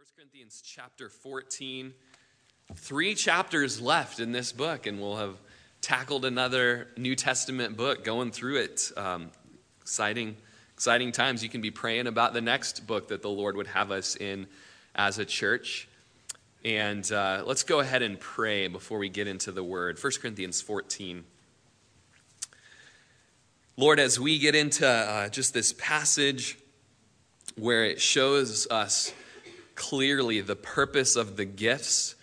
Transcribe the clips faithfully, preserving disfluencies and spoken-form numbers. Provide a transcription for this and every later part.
First Corinthians chapter fourteen, three chapters left in this book, and we'll have tackled another New Testament book going through it. Um, exciting, exciting times. You can be praying about the next book that the Lord would have us in as a church. And uh, let's go ahead and pray before we get into the word. First Corinthians fourteen. Lord, as we get into uh, just this passage where it shows us clearly the purpose of the gifts,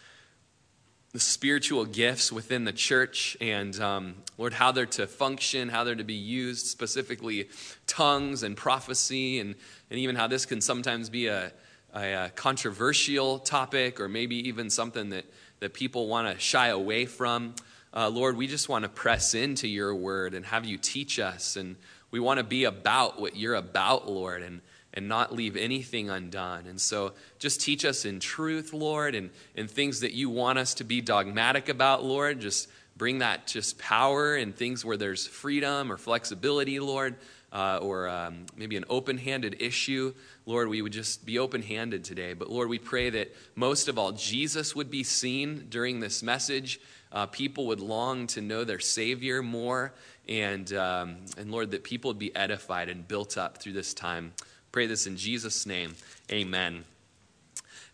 the spiritual gifts within the church, and um, Lord, how they're to function, how they're to be used, specifically tongues and prophecy, and, and even how this can sometimes be a, a, a controversial topic, or maybe even something that, that people want to shy away from. Uh, Lord, we just want to press into your word and have you teach us, and we want to be about what you're about, Lord, and and not leave anything undone. And so just teach us in truth, Lord, and, and things that you want us to be dogmatic about, Lord. Just bring that just power and things where there's freedom or flexibility, Lord, uh, or um, maybe an open-handed issue. Lord, we would just be open-handed today. But Lord, we pray that most of all, Jesus would be seen during this message. Uh, people would long to know their Savior more. And, um, and Lord, that people would be edified and built up through this time. Pray this in Jesus' name. Amen.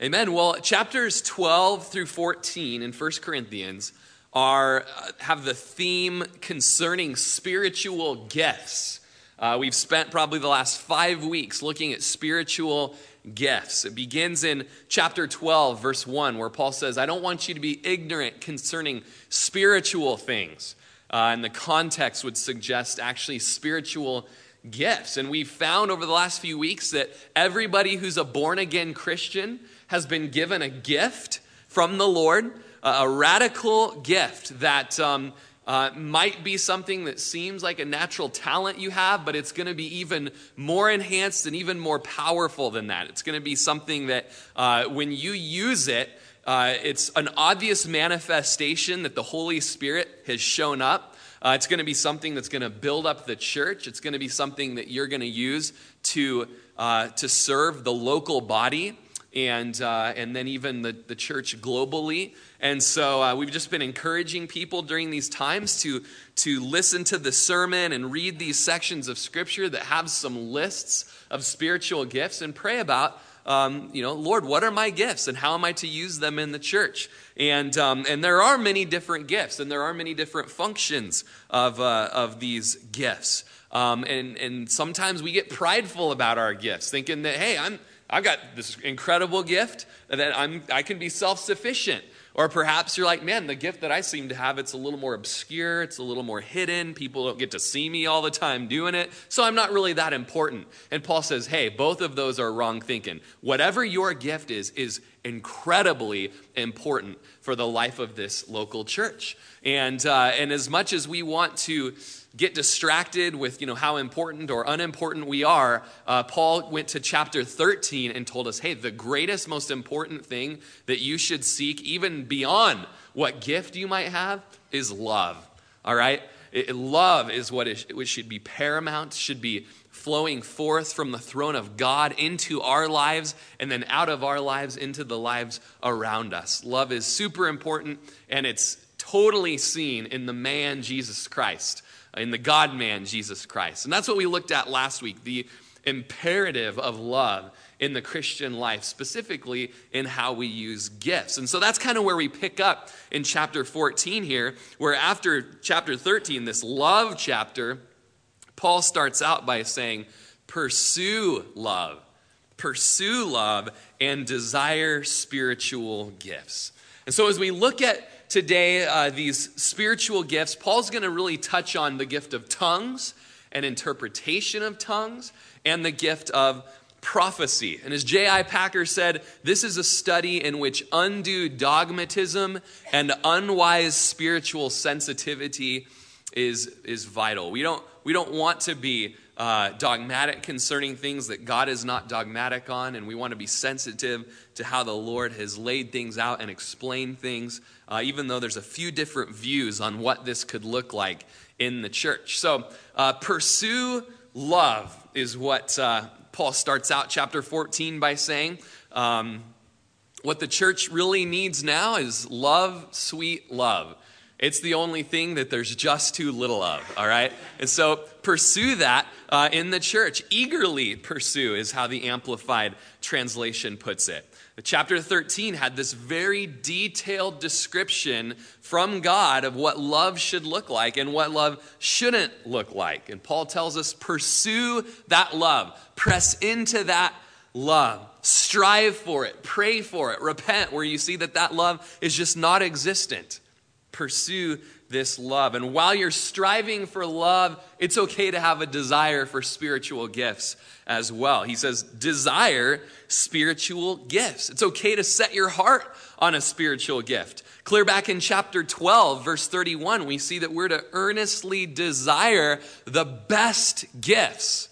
Amen. Well, chapters twelve through fourteen in First Corinthians are have the theme concerning spiritual gifts. Uh, we've spent probably the last five weeks looking at spiritual gifts. It begins in chapter twelve, verse one, where Paul says, I don't want you to be ignorant concerning spiritual things. Uh, and the context would suggest actually spiritual gifts. And we've found over the last few weeks that everybody who's a born-again Christian has been given a gift from the Lord, a radical gift that um, uh, might be something that seems like a natural talent you have, but it's going to be even more enhanced and even more powerful than that. It's going to be something that uh, when you use it, uh, it's an obvious manifestation that the Holy Spirit has shown up. Uh, it's going to be something that's going to build up the church. It's going to be something that you're going to use to uh, to serve the local body and uh, and then even the, the church globally. And so uh, we've just been encouraging people during these times to to listen to the sermon and read these sections of Scripture that have some lists of spiritual gifts and pray about Um, you know, Lord, what are my gifts and how am I to use them in the church? And um, and there are many different gifts and there are many different functions of uh, of these gifts. Um, and and sometimes we get prideful about our gifts, thinking that hey, I'm I've got this incredible gift that I'm I can be self-sufficient. Or perhaps you're like, man, the gift that I seem to have, it's a little more obscure, it's a little more hidden, people don't get to see me all the time doing it, so I'm not really that important. And Paul says, hey, both of those are wrong thinking. Whatever your gift is, is incredibly important for the life of this local church. And uh, and as much as we want to get distracted with, you know, how important or unimportant we are, uh, Paul went to chapter thirteen and told us, hey, the greatest, most important thing that you should seek, even beyond what gift you might have, is love, all right? It, love is what is, it should be paramount, should be flowing forth from the throne of God into our lives and then out of our lives into the lives around us. Love is super important, and it's totally seen in the man Jesus Christ, in the God-man, Jesus Christ. And that's what we looked at last week, the imperative of love in the Christian life, specifically in how we use gifts. And so that's kind of where we pick up in chapter fourteen here, where after chapter thirteen, this love chapter, Paul starts out by saying, pursue love, pursue love, and desire spiritual gifts. And so as we look at today, uh, these spiritual gifts, Paul's going to really touch on the gift of tongues and interpretation of tongues and the gift of prophecy. And as J I Packer said, this is a study in which undue dogmatism and unwise spiritual sensitivity is, is vital. We don't, we don't want to be Uh, dogmatic concerning things that God is not dogmatic on, and we want to be sensitive to how the Lord has laid things out and explained things, uh, even though there's a few different views on what this could look like in the church. So uh, pursue love is what uh, Paul starts out chapter fourteen by saying. Um, What the church really needs now is love, sweet love. It's the only thing that there's just too little of, all right? And so pursue that uh, in the church. Eagerly pursue is how the Amplified Translation puts it. Chapter thirteen had this very detailed description from God of what love should look like and what love shouldn't look like. And Paul tells us, pursue that love. Press into that love. Strive for it. Pray for it. Repent where you see that that love is just not existent. Pursue this love. And while you're striving for love, it's okay to have a desire for spiritual gifts as well. He says, desire spiritual gifts. It's okay to set your heart on a spiritual gift. Clear back in chapter twelve, verse thirty-one, we see that we're to earnestly desire the best gifts.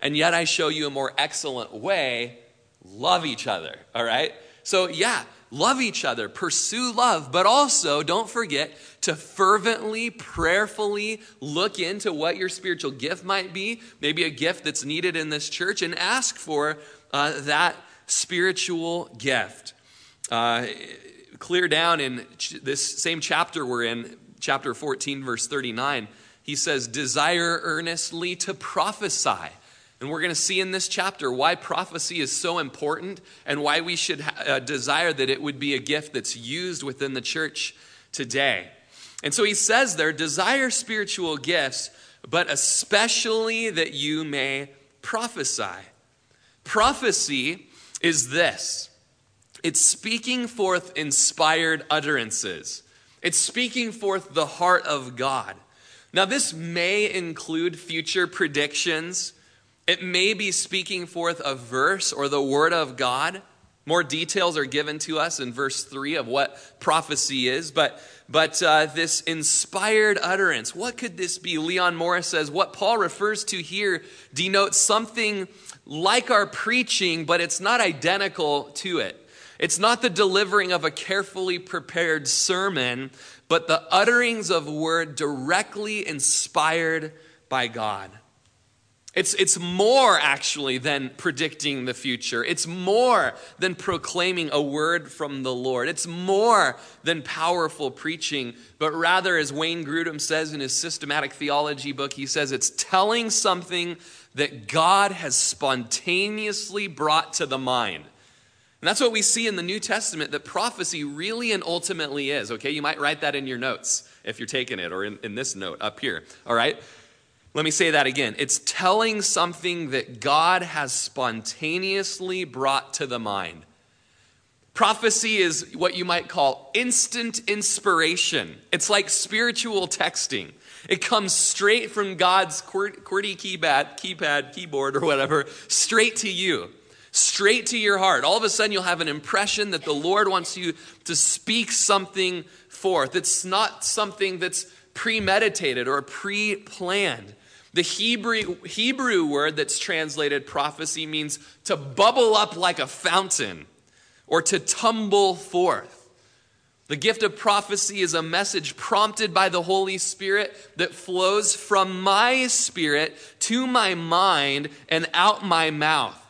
And yet I show you a more excellent way, love each other, all right? So yeah, love each other, pursue love, but also don't forget to fervently, prayerfully look into what your spiritual gift might be, maybe a gift that's needed in this church, and ask for uh, that spiritual gift. Uh, clear down in ch- this same chapter we're in, chapter fourteen, verse thirty-nine, he says, desire earnestly to prophesy. And we're going to see in this chapter why prophecy is so important and why we should uh, desire that it would be a gift that's used within the church today. And so he says there, desire spiritual gifts, but especially that you may prophesy. Prophecy is this. It's speaking forth inspired utterances. It's speaking forth the heart of God. Now, this may include future predictions. It may be speaking forth a verse or the word of God. More details are given to us in verse three of what prophecy is. But but uh, this inspired utterance, what could this be? Leon Morris says, what Paul refers to here denotes something like our preaching, but it's not identical to it. It's not the delivering of a carefully prepared sermon, but the utterings of word directly inspired by God. It's, it's more, actually, than predicting the future. It's more than proclaiming a word from the Lord. It's more than powerful preaching. But rather, as Wayne Grudem says in his systematic theology book, he says it's telling something that God has spontaneously brought to the mind. And that's what we see in the New Testament, that prophecy really and ultimately is. Okay, you might write that in your notes if you're taking it, or in, in this note up here. All right? Let me say that again. It's telling something that God has spontaneously brought to the mind. Prophecy is what you might call instant inspiration. It's like spiritual texting. It comes straight from God's QWERTY keypad, keypad, keyboard, or whatever, straight to you, straight to your heart. All of a sudden, you'll have an impression that the Lord wants you to speak something forth. It's not something that's premeditated or pre-planned. The Hebrew Hebrew word that's translated prophecy means to bubble up like a fountain or to tumble forth. The gift of prophecy is a message prompted by the Holy Spirit that flows from my spirit to my mind and out my mouth.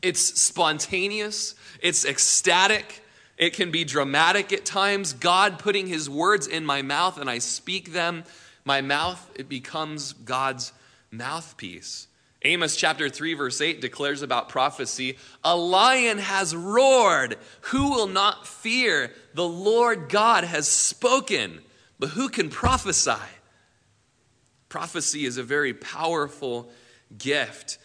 It's spontaneous, it's ecstatic, it can be dramatic at times. God putting his words in my mouth and I speak them. My mouth, it becomes God's mouthpiece. Amos chapter three verse eight declares about prophecy, a lion has roared. Who will not fear? The Lord God has spoken. But who can prophesy? Prophecy is a very powerful gift.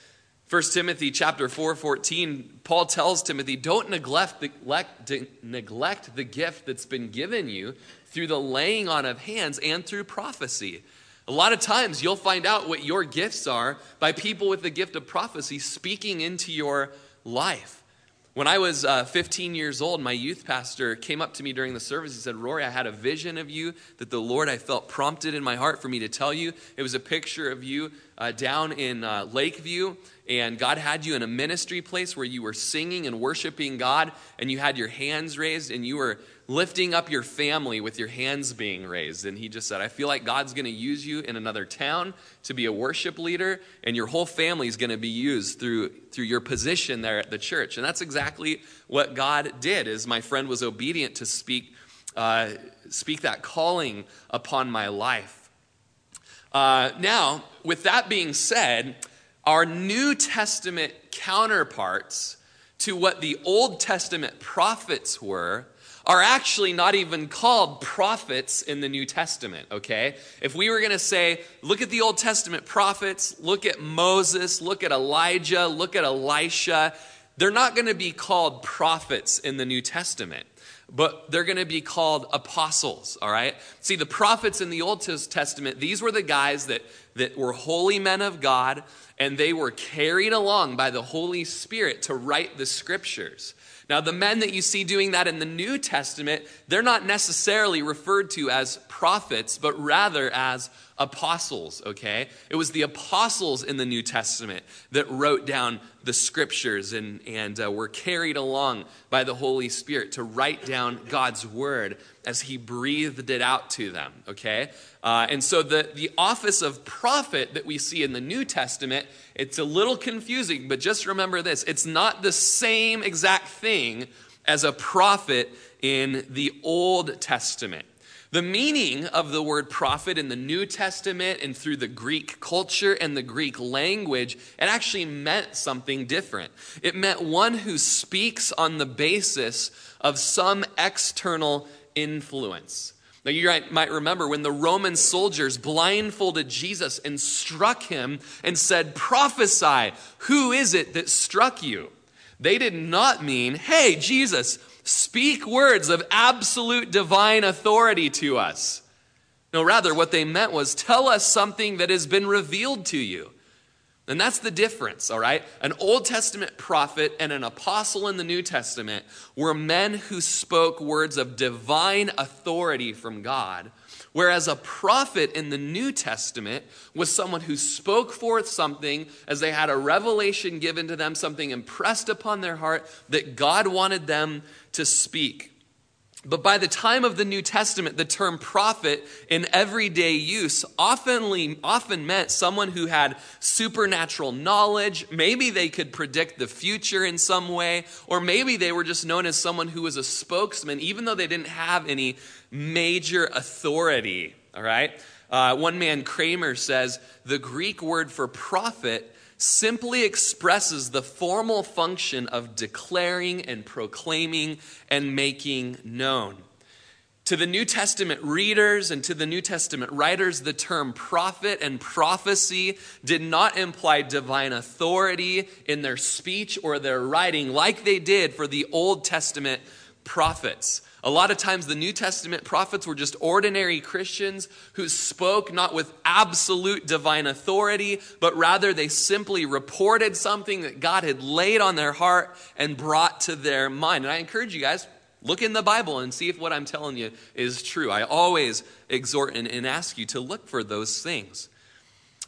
First Timothy chapter four, fourteen, Paul tells Timothy, don't neglect the, neglect the gift that's been given you through the laying on of hands and through prophecy. A lot of times you'll find out what your gifts are by people with the gift of prophecy speaking into your life. When I was uh, fifteen years old, my youth pastor came up to me during the service. He said, Rory, I had a vision of you that the Lord, I felt prompted in my heart for me to tell you. It was a picture of you uh, down in uh, Lakeview, and God had you in a ministry place where you were singing and worshiping God, and you had your hands raised, and you were lifting up your family with your hands being raised. And he just said, I feel like God's going to use you in another town to be a worship leader, and your whole family is going to be used through through your position there at the church. And that's exactly what God did, is my friend was obedient to speak uh, speak that calling upon my life. Uh, now, with that being said, our New Testament counterparts to what the Old Testament prophets were are actually not even called prophets in the New Testament, okay? If we were going to say, look at the Old Testament prophets, look at Moses, look at Elijah, look at Elisha, they're not going to be called prophets in the New Testament, but they're going to be called apostles, all right? See, the prophets in the Old Testament, these were the guys that, that were holy men of God, and they were carried along by the Holy Spirit to write the scriptures. Now, the men that you see doing that in the New Testament, they're not necessarily referred to as prophets, but rather as apostles, okay? It was the apostles in the New Testament that wrote down the scriptures and, and uh, were carried along by the Holy Spirit to write down God's word as he breathed it out to them, okay? Uh, and so the, the office of prophet that we see in the New Testament, it's a little confusing, but just remember this. It's not the same exact thing as a prophet in the Old Testament. The meaning of the word prophet in the New Testament and through the Greek culture and the Greek language, it actually meant something different. It meant one who speaks on the basis of some external influence. Now, you might remember when the Roman soldiers blindfolded Jesus and struck him and said, prophesy, who is it that struck you? They did not mean, hey, Jesus, speak words of absolute divine authority to us. No, rather, what they meant was, tell us something that has been revealed to you. And that's the difference, all right? An Old Testament prophet and an apostle in the New Testament were men who spoke words of divine authority from God, whereas a prophet in the New Testament was someone who spoke forth something as they had a revelation given to them, something impressed upon their heart that God wanted them to speak. But by the time of the New Testament, the term prophet in everyday use often, often meant someone who had supernatural knowledge. Maybe they could predict the future in some way, or maybe they were just known as someone who was a spokesman, even though they didn't have any major authority, all right? Uh, one man, Kramer, says, the Greek word for prophet simply expresses the formal function of declaring and proclaiming and making known. To the New Testament readers and to the New Testament writers, the term prophet and prophecy did not imply divine authority in their speech or their writing like they did for the Old Testament prophets. A lot of times the New Testament prophets were just ordinary Christians who spoke not with absolute divine authority, but rather they simply reported something that God had laid on their heart and brought to their mind. And I encourage you guys, look in the Bible and see if what I'm telling you is true. I always exhort and, and ask you to look for those things.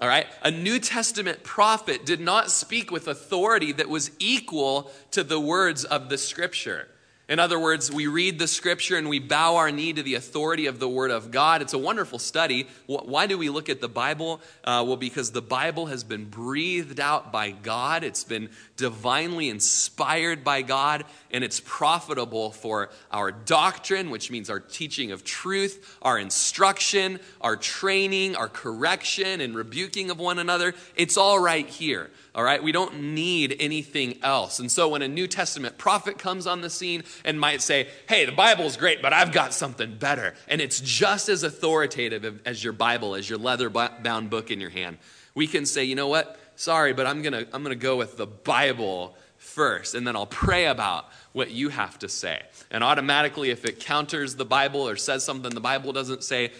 All right, a New Testament prophet did not speak with authority that was equal to the words of the scripture. In other words, we read the scripture and we bow our knee to the authority of the word of God. It's a wonderful study. Why do we look at the Bible? Uh, well, because the Bible has been breathed out by God. It's been divinely inspired by God, and it's profitable for our doctrine, which means our teaching of truth, our instruction, our training, our correction and rebuking of one another. It's all right here. All right, we don't need anything else. And so when a New Testament prophet comes on the scene and might say, hey, the Bible's great, but I've got something better, and it's just as authoritative as your Bible, as your leather-bound book in your hand, we can say, you know what? Sorry, but I'm gonna I'm gonna go with the Bible first, and then I'll pray about what you have to say. And automatically, if it counters the Bible or says something the Bible doesn't say,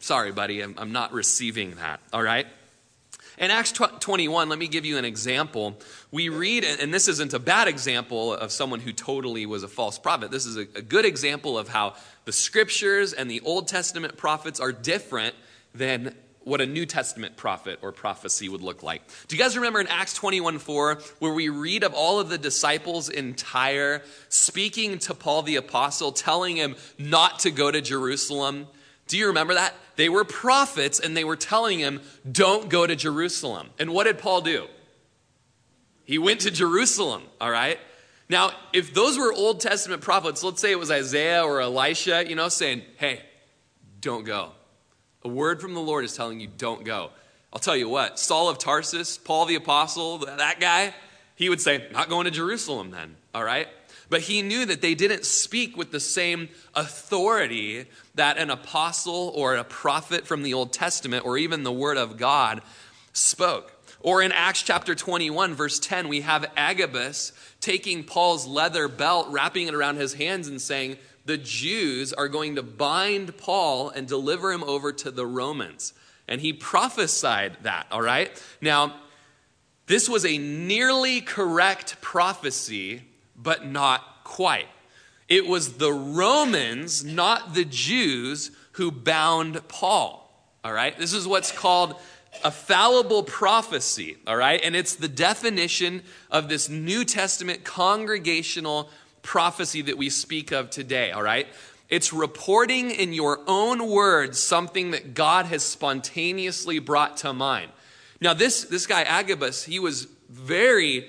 sorry, buddy, I'm, I'm not receiving that, all right? In Acts twenty-one, let me give you an example. We read, and this isn't a bad example of someone who totally was a false prophet. This is a good example of how the scriptures and the Old Testament prophets are different than what a New Testament prophet or prophecy would look like. Do you guys remember in Acts twenty-one four, where we read of all of the disciples in Tyre speaking to Paul the apostle, telling him not to go to Jerusalem? Do you remember that? They were prophets and they were telling him, don't go to Jerusalem. And what did Paul do? He went to Jerusalem, all right? Now, if those were Old Testament prophets, let's say it was Isaiah or Elisha, you know, saying, hey, don't go. A word from the Lord is telling you, don't go. I'll tell you what, Saul of Tarsus, Paul the apostle, that guy, he would say, not going to Jerusalem then, all right? But he knew that they didn't speak with the same authority that an apostle or a prophet from the Old Testament or even the Word of God spoke. Or in Acts chapter twenty-one, verse ten, we have Agabus taking Paul's leather belt, wrapping it around his hands and saying, the Jews are going to bind Paul and deliver him over to the Romans. And he prophesied that, all right? Now, this was a nearly correct prophecy, but not quite. It was the Romans, not the Jews, who bound Paul. All right? This is what's called a fallible prophecy. All right? And it's the definition of this New Testament congregational prophecy that we speak of today. All right? It's reporting in your own words something that God has spontaneously brought to mind. Now, this, this guy Agabus, he was very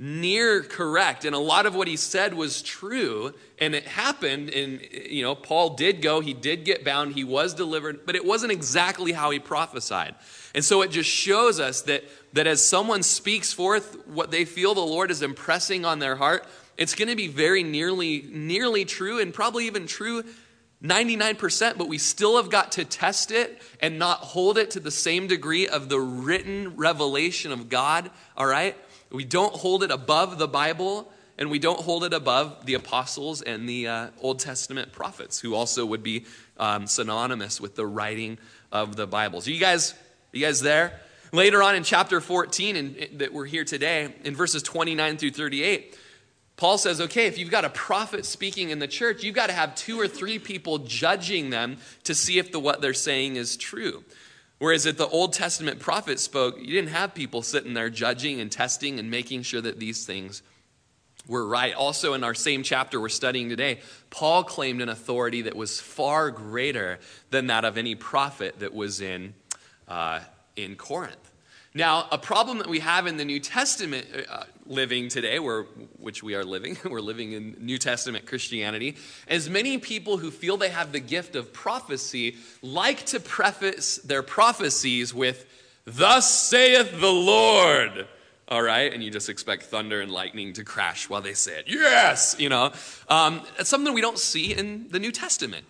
near correct, and a lot of what he said was true, and it happened, and you know, Paul did go, he did get bound, he was delivered, but it wasn't exactly how he prophesied. And so it just shows us that that as someone speaks forth what they feel the Lord is impressing on their heart, it's going to be very nearly nearly true, and probably even true ninety-nine percent, but we still have got to test it and not hold it to the same degree of the written revelation of God, all right? We don't hold it above the Bible, and we don't hold it above the apostles and the uh, Old Testament prophets, who also would be um, synonymous with the writing of the Bibles. Are you guys, are you guys there? Later on in chapter fourteen, and that we're here today, in verses twenty-nine through thirty-eight, Paul says, okay, if you've got a prophet speaking in the church, you've got to have two or three people judging them to see if the what they're saying is true. Whereas if the Old Testament prophet spoke, you didn't have people sitting there judging and testing and making sure that these things were right. Also, in our same chapter we're studying today, Paul claimed an authority that was far greater than that of any prophet that was in uh, in Corinth. Now, a problem that we have in the New Testament uh, living today, where, which we are living, we're living in New Testament Christianity, is many people who feel they have the gift of prophecy like to preface their prophecies with, thus saith the Lord, all right? And you just expect thunder and lightning to crash while they say it. Yes, you know. Um, it's something we don't see in the New Testament,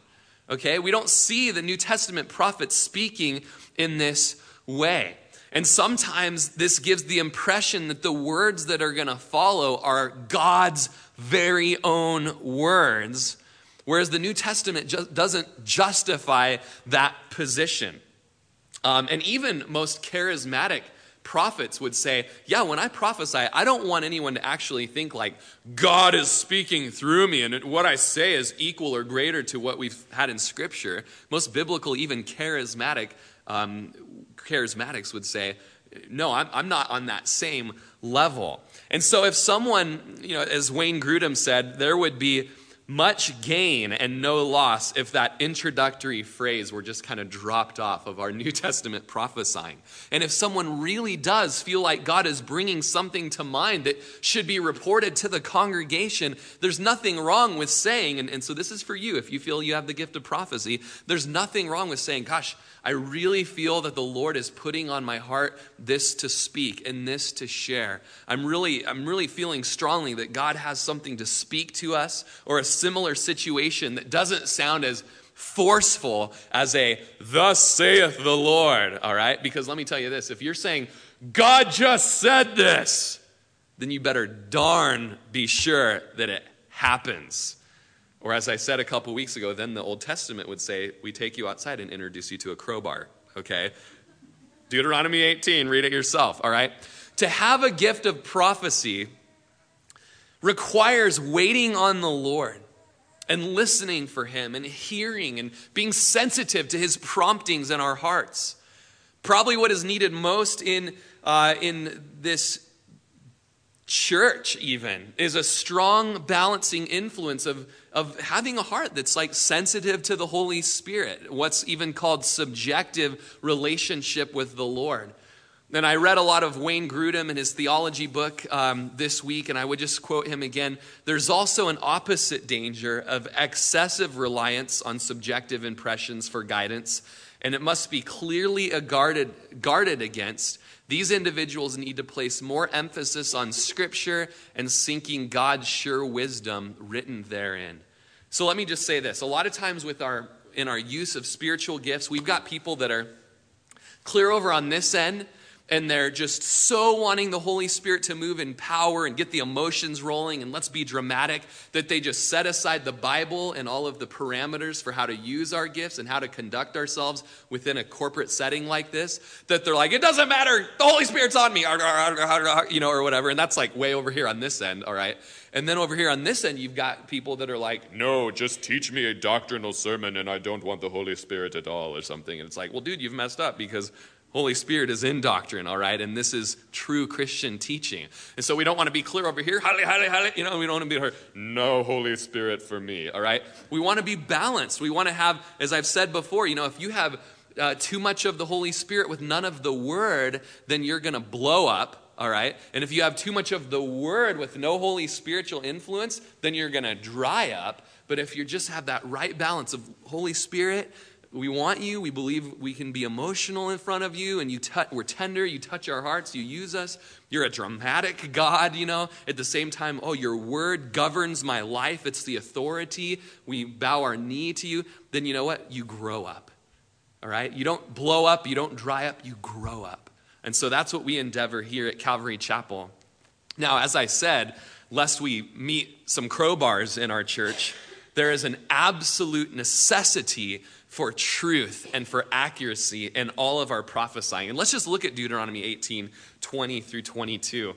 okay? We don't see the New Testament prophets speaking in this way. And sometimes this gives the impression that the words that are going to follow are God's very own words, whereas the New Testament just doesn't justify that position. Um, and even most charismatic prophets would say, yeah, when I prophesy, I don't want anyone to actually think like, God is speaking through me, and what I say is equal or greater to what we've had in Scripture. Most biblical, even charismatic um charismatics would say, no, I'm, I'm not on that same level. And so if someone, you know, as Wayne Grudem said, there would be much gain and no loss if that introductory phrase were just kind of dropped off of our New Testament prophesying. And if someone really does feel like God is bringing something to mind that should be reported to the congregation, there's nothing wrong with saying, and, and so this is for you, if you feel you have the gift of prophecy, there's nothing wrong with saying, gosh, I really feel that the Lord is putting on my heart this to speak and this to share. I'm really, I'm really feeling strongly that God has something to speak to us, or a similar situation that doesn't sound as forceful as a thus saith the Lord, all right? Because let me tell you this, if you're saying, God just said this, then you better darn be sure that it happens. Or as I said a couple weeks ago, then the Old Testament would say, we take you outside and introduce you to a crowbar, okay? Deuteronomy eighteen, read it yourself, all right? To have a gift of prophecy requires waiting on the Lord and listening for him and hearing and being sensitive to his promptings in our hearts. Probably what is needed most in uh, in this church even is a strong balancing influence of of having a heart that's like sensitive to the Holy Spirit, what's even called subjective relationship with the Lord. And I read a lot of Wayne Grudem in his theology book um, this week, and I would just quote him again. There's also an opposite danger of excessive reliance on subjective impressions for guidance, and it must be clearly guarded, guarded against. These individuals need to place more emphasis on Scripture and seeking God's sure wisdom written therein. So let me just say this. A lot of times with our in our use of spiritual gifts, we've got people that are clear over on this end, and they're just so wanting the Holy Spirit to move in power and get the emotions rolling and let's be dramatic that they just set aside the Bible and all of the parameters for how to use our gifts and how to conduct ourselves within a corporate setting like this, that they're like, it doesn't matter, the Holy Spirit's on me, you know, or whatever. And that's like way over here on this end, all right? And then over here on this end, you've got people that are like, no, just teach me a doctrinal sermon and I don't want the Holy Spirit at all or something. And it's like, well, dude, you've messed up because Holy Spirit is in doctrine, all right? And this is true Christian teaching. And so we don't want to be clear over here, holly, holly, holly, you know, we don't want to be, no Holy Spirit for me, all right? We want to be balanced. We want to have, as I've said before, you know, if you have uh, too much of the Holy Spirit with none of the Word, then you're going to blow up, all right? And if you have too much of the Word with no Holy Spiritual influence, then you're going to dry up. But if you just have that right balance of Holy Spirit, we want you, we believe we can be emotional in front of you, and you t- we're tender, you touch our hearts, you use us. You're a dramatic God, you know. At the same time, oh, your word governs my life. It's the authority. We bow our knee to you. Then you know what? You grow up, all right? You don't blow up. You don't dry up. You grow up. And so that's what we endeavor here at Calvary Chapel. Now, as I said, lest we meet some crowbars in our church, there is an absolute necessity for truth and for accuracy in all of our prophesying. And let's just look at Deuteronomy eighteen, twenty through twenty-two.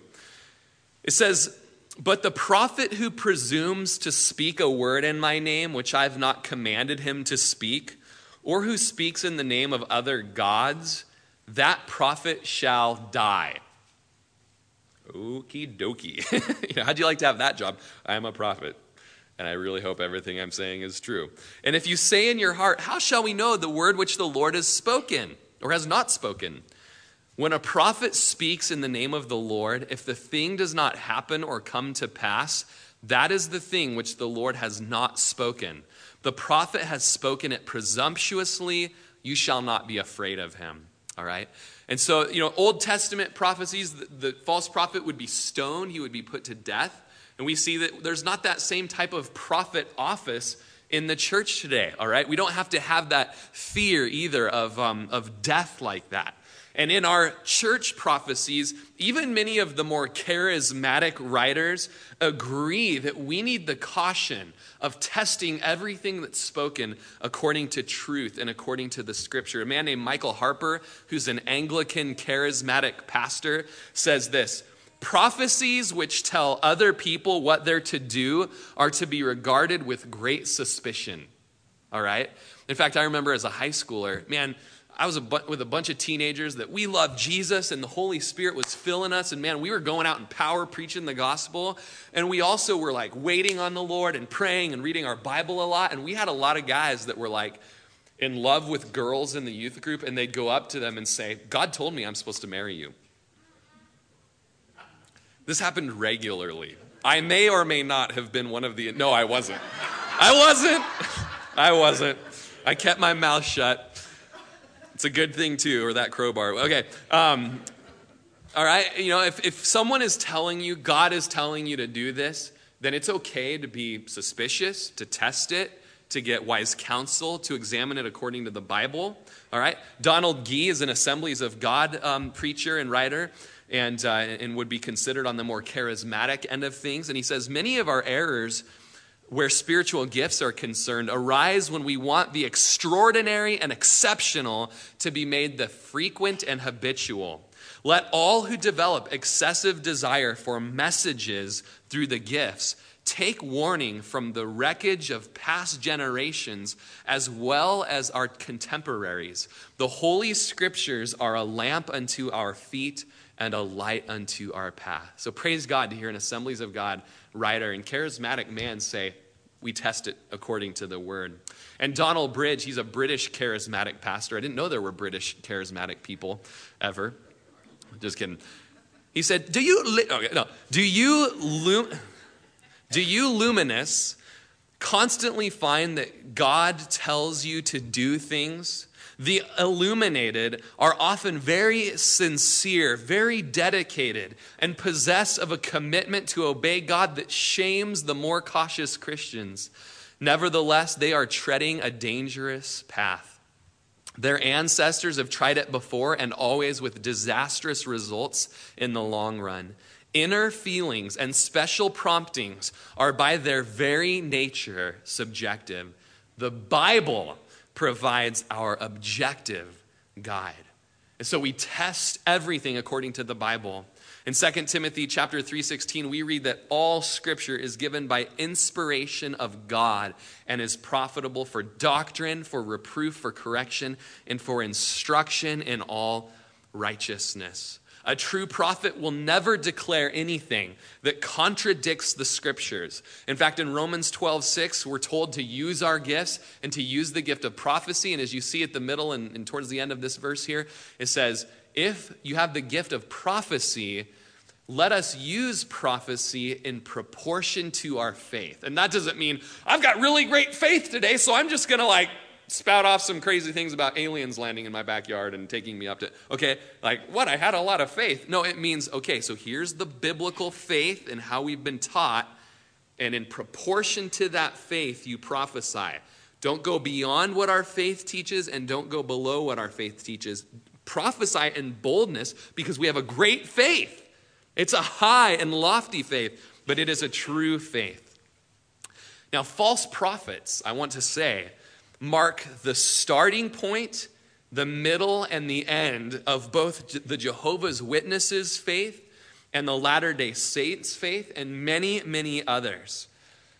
It says, "But the prophet who presumes to speak a word in my name, which I've not commanded him to speak, or who speaks in the name of other gods, that prophet shall die." Okie dokie. You know, how'd you like to have that job? I am a prophet, and I really hope everything I'm saying is true. "And if you say in your heart, how shall we know the word which the Lord has spoken or has not spoken? When a prophet speaks in the name of the Lord, if the thing does not happen or come to pass, that is the thing which the Lord has not spoken. The prophet has spoken it presumptuously. You shall not be afraid of him." All right? And so, you know, Old Testament prophecies, the, the false prophet would be stoned. He would be put to death. And we see that there's not that same type of prophet office in the church today, all right? We don't have to have that fear either of, um, of death like that. And in our church prophecies, even many of the more charismatic writers agree that we need the caution of testing everything that's spoken according to truth and according to the Scripture. A man named Michael Harper, who's an Anglican charismatic pastor, says this: "Prophecies which tell other people what they're to do are to be regarded with great suspicion." All right? In fact, I remember as a high schooler, man, I was a bu- with a bunch of teenagers that we loved Jesus and the Holy Spirit was filling us. And man, we were going out in power preaching the gospel. And we also were like waiting on the Lord and praying and reading our Bible a lot. And we had a lot of guys that were like in love with girls in the youth group. And they'd go up to them and say, "God told me I'm supposed to marry you." This happened regularly. I may or may not have been one of the... No, I wasn't. I wasn't. I wasn't. I kept my mouth shut. It's a good thing, too, or that crowbar. Okay. Um, all right. You know, if, if someone is telling you, God is telling you to do this, then it's okay to be suspicious, to test it, to get wise counsel, to examine it according to the Bible. All right. Donald Gee is an Assemblies of God um, preacher and writer, and uh, and would be considered on the more charismatic end of things. And he says, "Many of our errors where spiritual gifts are concerned arise when we want the extraordinary and exceptional to be made the frequent and habitual. Let all who develop excessive desire for messages through the gifts Take warning from the wreckage of past generations as well as our contemporaries. The Holy Scriptures are a lamp unto our feet and a light unto our path. So praise God to hear an Assemblies of God writer and charismatic man say, we test it according to the word. And Donald Bridge, he's a British charismatic pastor. I didn't know there were British charismatic people ever. Just kidding. He said, do you, li- okay, no, do you, lum- do you luminous constantly find that God tells you to do things? The illuminated are often very sincere, very dedicated, and possessed of a commitment to obey God that shames the more cautious Christians. Nevertheless, they are treading a dangerous path. Their ancestors have tried it before and always with disastrous results in the long run. Inner feelings and special promptings are by their very nature subjective. The Bible provides our objective guide. And so we test everything according to the Bible. In Second Timothy chapter three sixteen, we read that all Scripture is given by inspiration of God and is profitable for doctrine, for reproof, for correction, and for instruction in all righteousness. A true prophet will never declare anything that contradicts the Scriptures. In fact, in Romans twelve six, we're told to use our gifts and to use the gift of prophecy. And as you see at the middle and, and towards the end of this verse here, it says, if you have the gift of prophecy, let us use prophecy in proportion to our faith. And that doesn't mean I've got really great faith today, so I'm just going to like spout off some crazy things about aliens landing in my backyard and taking me up to, okay, like what? I had a lot of faith. No, it means, okay, so here's the biblical faith and how we've been taught. And in proportion to that faith, you prophesy. Don't go beyond what our faith teaches and don't go below what our faith teaches. Prophesy in boldness because we have a great faith. It's a high and lofty faith, but it is a true faith. Now, false prophets, I want to say, mark the starting point, the middle, and the end of both the Jehovah's Witnesses faith and the Latter-day Saints faith and many, many others.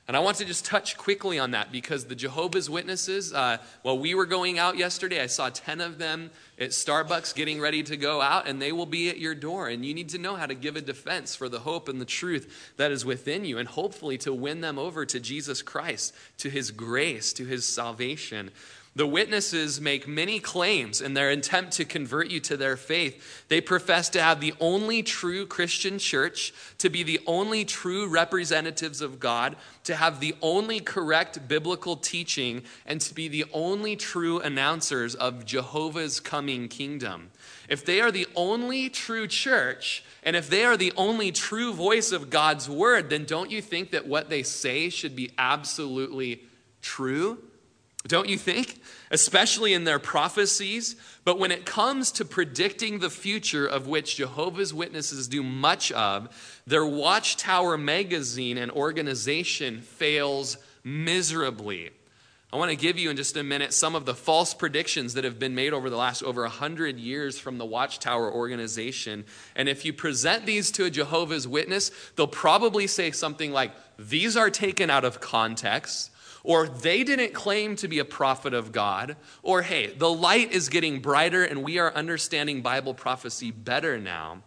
And I want to just touch quickly on that because the Jehovah's Witnesses, uh, while we were going out yesterday, I saw ten of them at Starbucks getting ready to go out, and they will be at your door. And you need to know how to give a defense for the hope and the truth that is within you, and hopefully to win them over to Jesus Christ, to his grace, to his salvation. The witnesses make many claims in their attempt to convert you to their faith. They profess to have the only true Christian church, to be the only true representatives of God, to have the only correct biblical teaching, and to be the only true announcers of Jehovah's coming kingdom. If they are the only true church, and if they are the only true voice of God's word, then don't you think that what they say should be absolutely true? Don't you think? Especially in their prophecies. But when it comes to predicting the future, of which Jehovah's Witnesses do much of, their Watchtower magazine and organization fails miserably. I want to give you in just a minute some of the false predictions that have been made over the last over one hundred years from the Watchtower organization. And if you present these to a Jehovah's Witness, they'll probably say something like, these are taken out of context, or they didn't claim to be a prophet of God, or hey, the light is getting brighter and we are understanding Bible prophecy better now.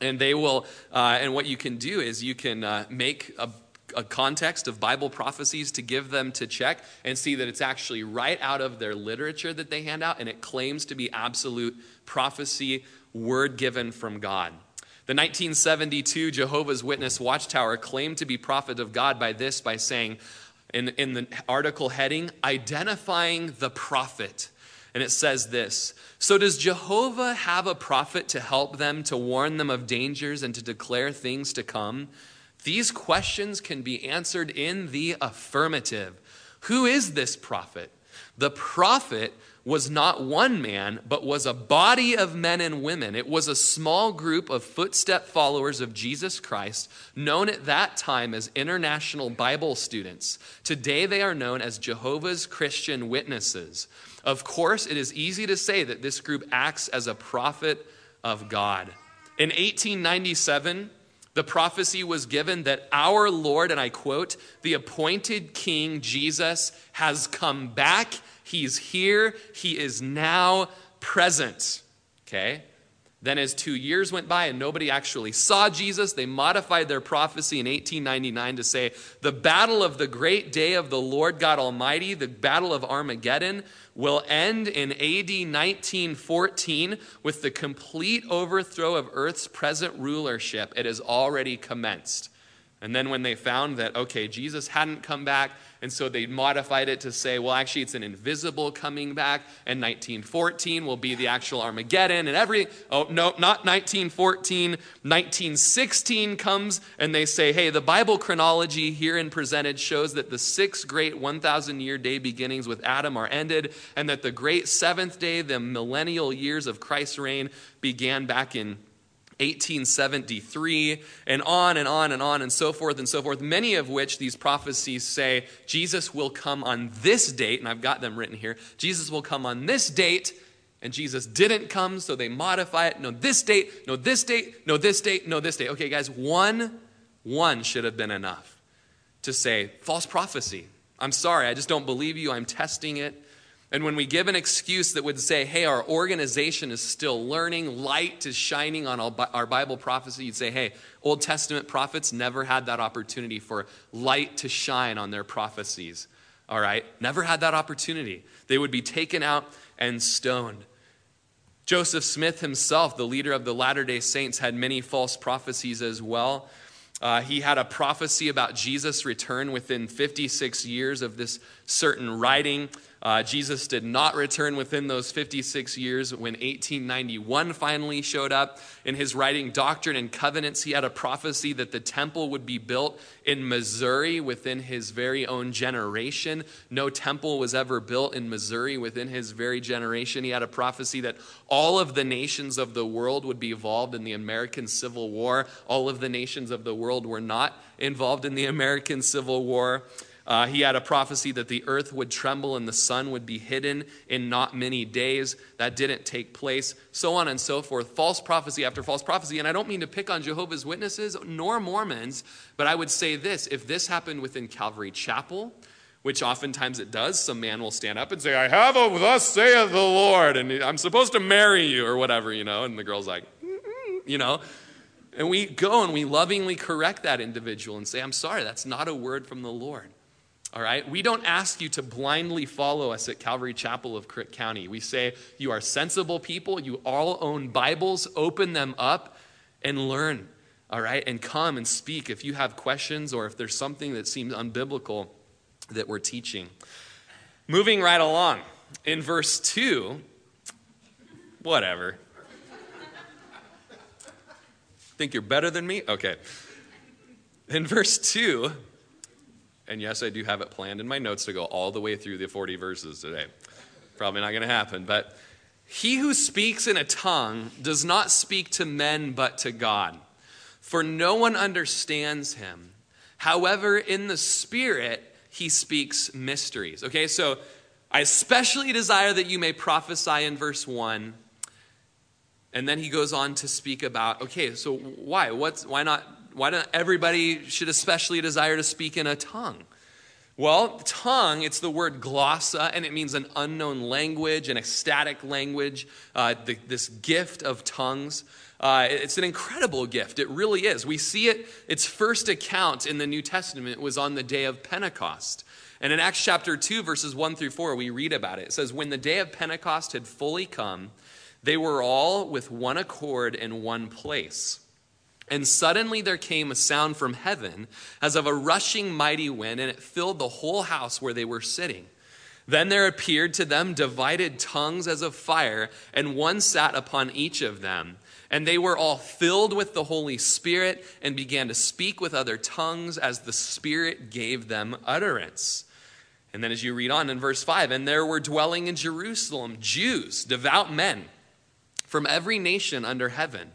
And they will, uh, and what you can do is you can uh, make a, a context of Bible prophecies to give them to check and see that it's actually right out of their literature that they hand out, and it claims to be absolute prophecy, word given from God. The nineteen seventy-two Jehovah's Witness Watchtower claimed to be prophet of God by this, by saying, In, in the article heading, Identifying the Prophet. And it says this, so does Jehovah have a prophet to help them, to warn them of dangers, and to declare things to come? These questions can be answered in the affirmative. Who is this prophet? The prophet was not one man, but was a body of men and women. It was a small group of footstep followers of Jesus Christ, known at that time as International Bible Students. Today they are known as Jehovah's Christian Witnesses. Of course, it is easy to say that this group acts as a prophet of God. In eighteen ninety-seven, The prophecy was given that our Lord, and I quote, the appointed King Jesus has come back. He's here. He is now present. Okay. Then as two years went by and nobody actually saw Jesus, they modified their prophecy in eighteen ninety-nine to say, the battle of the great day of the Lord God Almighty, the battle of Armageddon, will end in A D nineteen fourteen with the complete overthrow of earth's present rulership. It has already commenced. And then when they found that, okay, Jesus hadn't come back, and so they modified it to say, well, actually, it's an invisible coming back, and nineteen fourteen will be the actual Armageddon, and every, oh, no, not nineteen fourteen, nineteen sixteen comes, and they say, hey, the Bible chronology here and presented shows that the six great one thousand year day beginnings with Adam are ended, and that the great seventh day, the millennial years of Christ's reign, began back in eighteen seventy-three, and on and on and on and so forth and so forth, many of which these prophecies say Jesus will come on this date, and I've got them written here. Jesus will come on this date, and Jesus didn't come, so they modify it. No, this date, no, this date, no, this date, no, this date. Okay, guys, one, one should have been enough to say, false prophecy. I'm sorry, I just don't believe you. I'm testing it. And when we give an excuse that would say, hey, our organization is still learning, light is shining on our Bible prophecy, you'd say, hey, Old Testament prophets never had that opportunity for light to shine on their prophecies, all right? Never had that opportunity. They would be taken out and stoned. Joseph Smith himself, the leader of the Latter-day Saints, had many false prophecies as well. Uh, he had a prophecy about Jesus' return within fifty-six years of this certain writing. Uh, Jesus did not return within those fifty-six years when eighteen ninety-one finally showed up. In his writing, Doctrine and Covenants, he had a prophecy that the temple would be built in Missouri within his very own generation. No temple was ever built in Missouri within his very generation. He had a prophecy that all of the nations of the world would be involved in the American Civil War. All of the nations of the world were not involved in the American Civil War. Uh, he had a prophecy that the earth would tremble and the sun would be hidden in not many days. That didn't take place, so on and so forth. False prophecy after false prophecy. And I don't mean to pick on Jehovah's Witnesses nor Mormons, but I would say this. If this happened within Calvary Chapel, which oftentimes it does, some man will stand up and say, I have a thus saith the Lord, and I'm supposed to marry you or whatever, you know. And the girl's like, mm-mm, you know. And we go and we lovingly correct that individual and say, I'm sorry, that's not a word from the Lord. All right, we don't ask you to blindly follow us at Calvary Chapel of Crook County. We say you are sensible people. You all own Bibles. Open them up and learn, all right, and come and speak if you have questions or if there's something that seems unbiblical that we're teaching. Moving right along, in verse two, whatever. Think you're better than me? Okay. In verse two... And yes, I do have it planned in my notes to go all the way through the forty verses today. Probably not going to happen, but he who speaks in a tongue does not speak to men but to God, for no one understands him. However, in the Spirit, he speaks mysteries. Okay, so I especially desire that you may prophesy in verse one. And then he goes on to speak about, okay, so why? What's, why not? Why not everybody should especially desire to speak in a tongue? Well, tongue, it's the word glossa, and it means an unknown language, an ecstatic language, uh, the, this gift of tongues. Uh, it's an incredible gift. It really is. We see it, its first account in the New Testament was on the day of Pentecost. And in Acts chapter two, verses one through four, we read about it. It says, when the day of Pentecost had fully come, they were all with one accord in one place. And suddenly there came a sound from heaven as of a rushing mighty wind, and it filled the whole house where they were sitting. Then there appeared to them divided tongues as of fire, and one sat upon each of them. And they were all filled with the Holy Spirit and began to speak with other tongues as the Spirit gave them utterance. And then as you read on in verse five, and there were dwelling in Jerusalem Jews, devout men from every nation under heaven.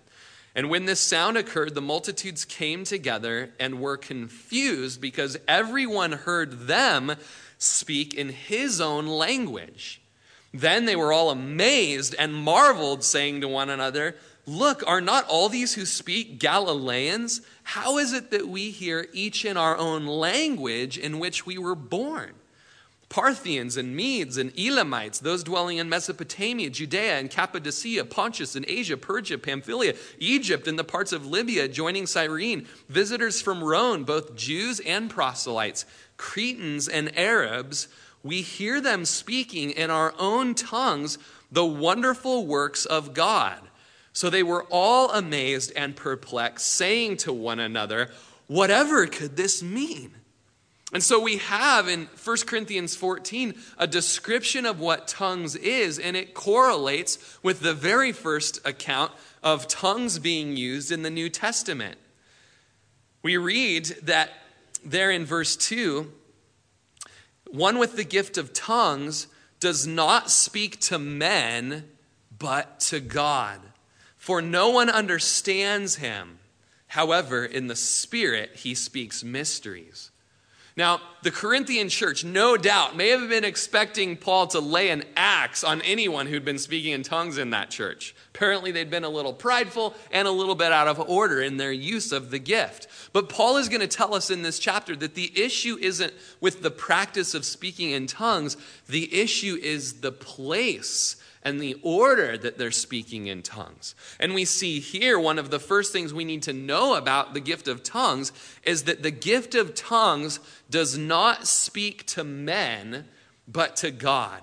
And when this sound occurred, the multitudes came together and were confused because everyone heard them speak in his own language. Then they were all amazed and marveled, saying to one another, Look, are not all these who speak Galileans? How is it that we hear each in our own language in which we were born? Parthians and Medes and Elamites, those dwelling in Mesopotamia, Judea and Cappadocia, Pontus and Asia, Persia, Pamphylia, Egypt and the parts of Libya joining Cyrene, visitors from Rome, both Jews and proselytes, Cretans and Arabs, we hear them speaking in our own tongues the wonderful works of God. So they were all amazed and perplexed, saying to one another, whatever could this mean? And so we have in First Corinthians fourteen a description of what tongues is, and it correlates with the very first account of tongues being used in the New Testament. We read that there in verse two, one with the gift of tongues does not speak to men, but to God. For no one understands him. However, in the Spirit, he speaks mysteries. Now, the Corinthian church, no doubt, may have been expecting Paul to lay an axe on anyone who'd been speaking in tongues in that church. Apparently, they'd been a little prideful and a little bit out of order in their use of the gift. But Paul is going to tell us in this chapter that the issue isn't with the practice of speaking in tongues. The issue is the place and the order that they're speaking in tongues. And we see here one of the first things we need to know about the gift of tongues is that the gift of tongues does not speak to men, but to God.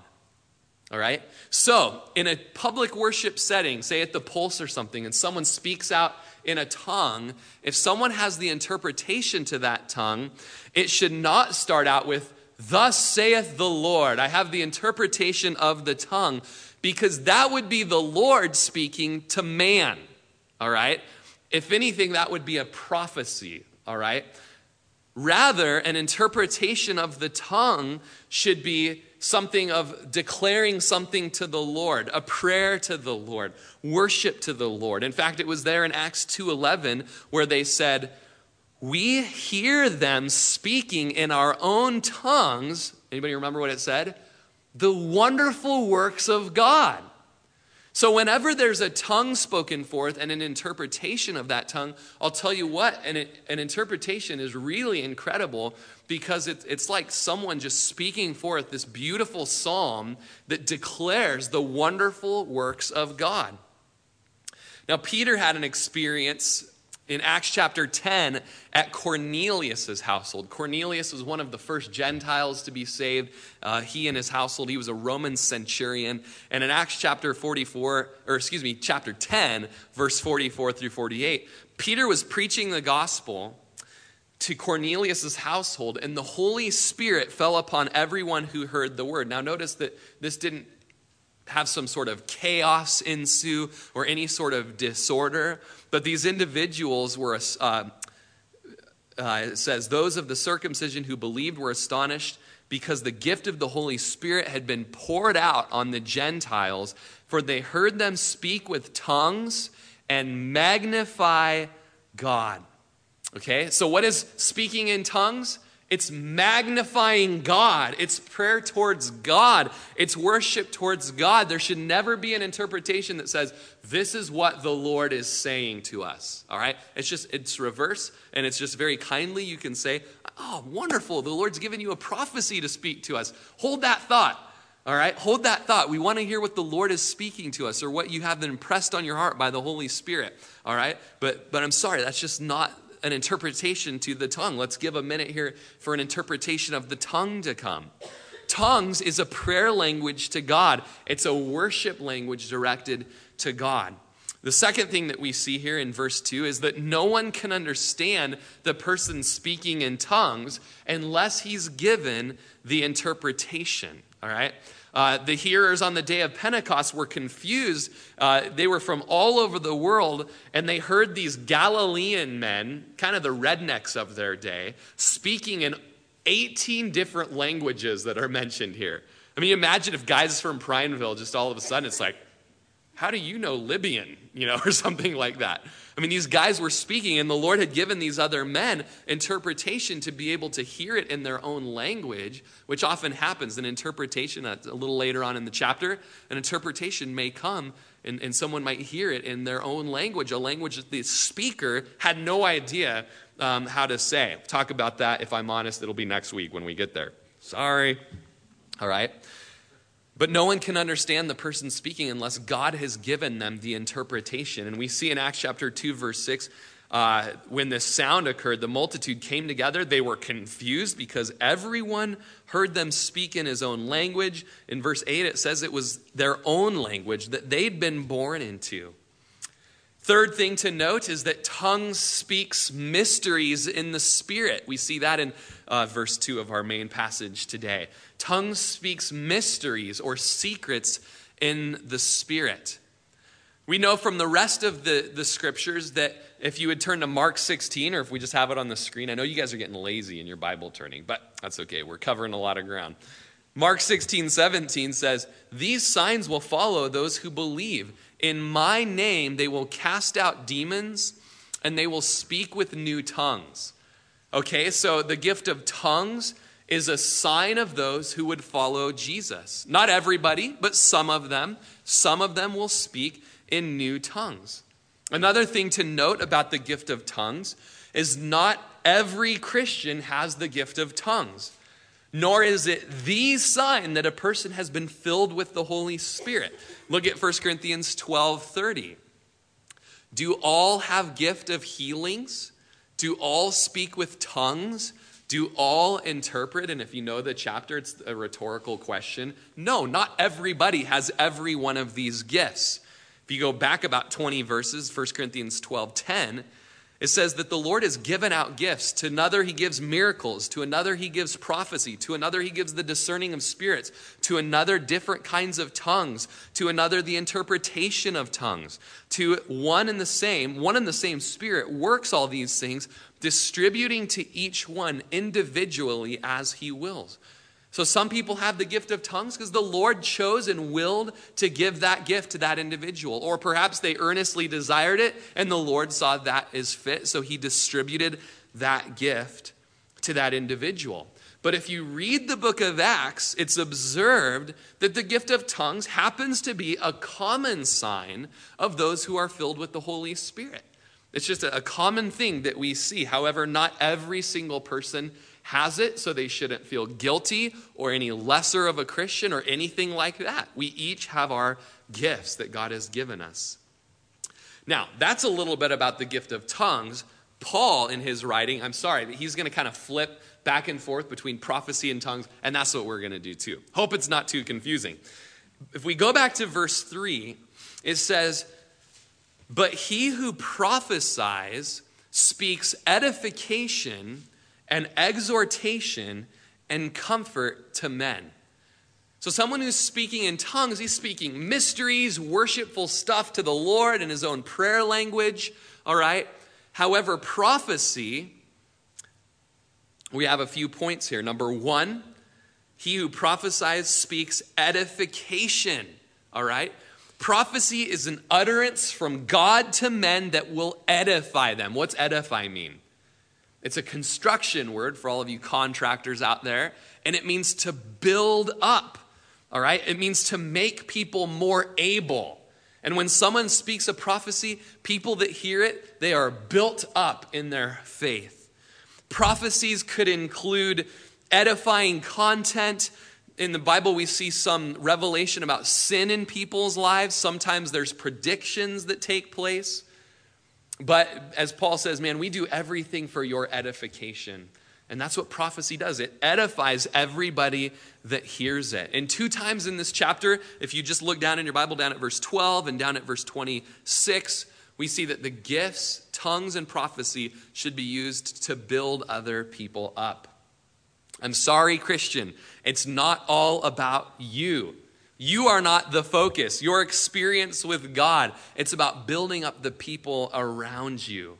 All right? So, in a public worship setting, say at the Pulse or something, and someone speaks out in a tongue, if someone has the interpretation to that tongue, it should not start out with, thus saith the Lord. I have the interpretation of the tongue. Because that would be the Lord speaking to man, all right? If anything, that would be a prophecy, all right? Rather, an interpretation of the tongue should be something of declaring something to the Lord, a prayer to the Lord, worship to the Lord. In fact, it was there in Acts two eleven where they said, we hear them speaking in our own tongues. Anybody remember what it said? The wonderful works of God. So whenever there's a tongue spoken forth and an interpretation of that tongue, I'll tell you what, an, an interpretation is really incredible because it, it's like someone just speaking forth this beautiful psalm that declares the wonderful works of God. Now, Peter had an experience in Acts chapter ten at Cornelius' household. Cornelius was one of the first Gentiles to be saved. Uh, he and his household, he was a Roman centurion. And in Acts chapter forty-four, or excuse me, chapter ten, verse forty-four through forty-eight, Peter was preaching the gospel to Cornelius' household, and the Holy Spirit fell upon everyone who heard the word. Now, notice that this didn't have some sort of chaos ensue or any sort of disorder. But these individuals were, uh, uh, it says, those of the circumcision who believed were astonished because the gift of the Holy Spirit had been poured out on the Gentiles, for they heard them speak with tongues and magnify God. Okay, so what is speaking in tongues? It's magnifying God. It's prayer towards God. It's worship towards God. There should never be an interpretation that says, this is what the Lord is saying to us. All right? It's just, it's reverse. And it's just very kindly you can say, oh, wonderful. The Lord's given you a prophecy to speak to us. Hold that thought. All right? Hold that thought. We want to hear what the Lord is speaking to us or what you have impressed on your heart by the Holy Spirit. All right? But, but I'm sorry, that's just not an interpretation to the tongue. Let's give a minute here for an interpretation of the tongue to come. Tongues is a prayer language to God. It's a worship language directed to God. The second thing that we see here in verse two is that no one can understand the person speaking in tongues unless he's given the interpretation. All right? Uh, the hearers on the day of Pentecost were confused. Uh, they were from all over the world, and they heard these Galilean men, kind of the rednecks of their day, speaking in eighteen different languages that are mentioned here. I mean, imagine if guys from Prineville just all of a sudden it's like, how do you know Libyan, you know, or something like that. I mean, these guys were speaking, and the Lord had given these other men interpretation to be able to hear it in their own language, which often happens. An interpretation, a little later on in the chapter, an interpretation may come, and, and someone might hear it in their own language, a language that the speaker had no idea um, how to say. We'll talk about that. If I'm honest, it'll be next week when we get there. Sorry. All right. But no one can understand the person speaking unless God has given them the interpretation. And we see in Acts chapter two, verse six, uh, when this sound occurred, the multitude came together. They were confused because everyone heard them speak in his own language. In verse eight, it says it was their own language that they'd been born into. Third thing to note is that tongues speaks mysteries in the spirit. We see that in uh, verse two of our main passage today. Tongues speaks mysteries or secrets in the spirit. We know from the rest of the, the scriptures that if you would turn to Mark sixteen, or if we just have it on the screen, I know you guys are getting lazy in your Bible turning, but that's okay. We're covering a lot of ground. Mark sixteen, seventeen says, "These signs will follow those who believe. In my name, they will cast out demons, and they will speak with new tongues." Okay, so the gift of tongues is a sign of those who would follow Jesus. Not everybody, but some of them. Some of them will speak in new tongues. Another thing to note about the gift of tongues is not every Christian has the gift of tongues, nor is it the sign that a person has been filled with the Holy Spirit. Look at First Corinthians twelve thirty. Do all have gift of healings? Do all speak with tongues? Do all interpret? And if you know the chapter, it's a rhetorical question. No, not everybody has every one of these gifts. If you go back about twenty verses, First Corinthians twelve ten, it says that the Lord has given out gifts. To another, he gives miracles. To another, he gives prophecy. To another, he gives the discerning of spirits. To another, different kinds of tongues. To another, the interpretation of tongues. To one and the same, one and the same Spirit works all these things, distributing to each one individually as he wills. So some people have the gift of tongues because the Lord chose and willed to give that gift to that individual. Or perhaps they earnestly desired it and the Lord saw that as fit, so he distributed that gift to that individual. But if you read the book of Acts, it's observed that the gift of tongues happens to be a common sign of those who are filled with the Holy Spirit. It's just a common thing that we see. However, not every single person has it, so they shouldn't feel guilty or any lesser of a Christian or anything like that. We each have our gifts that God has given us. Now, that's a little bit about the gift of tongues. Paul, in his writing, I'm sorry, he's going to kind of flip back and forth between prophecy and tongues, and that's what we're going to do too. Hope it's not too confusing. If we go back to verse three, it says, "But he who prophesies speaks edification and exhortation and comfort to men." So someone who's speaking in tongues, he's speaking mysteries, worshipful stuff to the Lord in his own prayer language, all right? However, prophecy, we have a few points here. Number one, he who prophesies speaks edification, all right? Prophecy is an utterance from God to men that will edify them. What's edify mean? It's a construction word for all of you contractors out there, and it means to build up, all right? It means to make people more able. And when someone speaks a prophecy, people that hear it, they are built up in their faith. Prophecies could include edifying content. In the Bible, we see some revelation about sin in people's lives. Sometimes there's predictions that take place. But as Paul says, man, we do everything for your edification. And that's what prophecy does. It edifies everybody that hears it. And two times in this chapter, if you just look down in your Bible, down at verse twelve and down at verse twenty-six, we see that the gifts, tongues, and prophecy should be used to build other people up. I'm sorry, Christian, it's not all about you. You are not the focus. Your experience with God, it's about building up the people around you.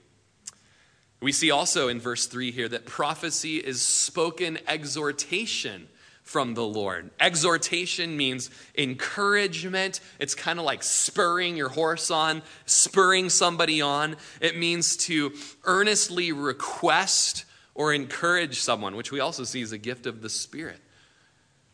We see also in verse three here that prophecy is spoken exhortation. from the Lord. Exhortation means encouragement. It's kind of like spurring your horse on, spurring somebody on. It means to earnestly request or encourage someone, which we also see as a gift of the Spirit.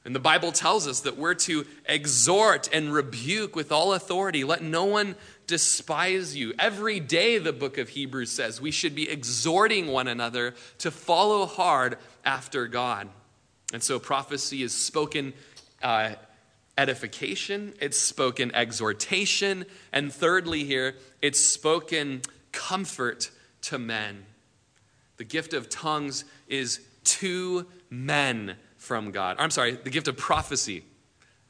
And the Bible tells us that we're to exhort and rebuke with all authority. Let no one despise you. Every day, the book of Hebrews says, we should be exhorting one another to follow hard after God. And so prophecy is spoken uh, edification, it's spoken exhortation, and thirdly here, it's spoken comfort to men. The gift of tongues is to men from God. I'm sorry, the gift of prophecy,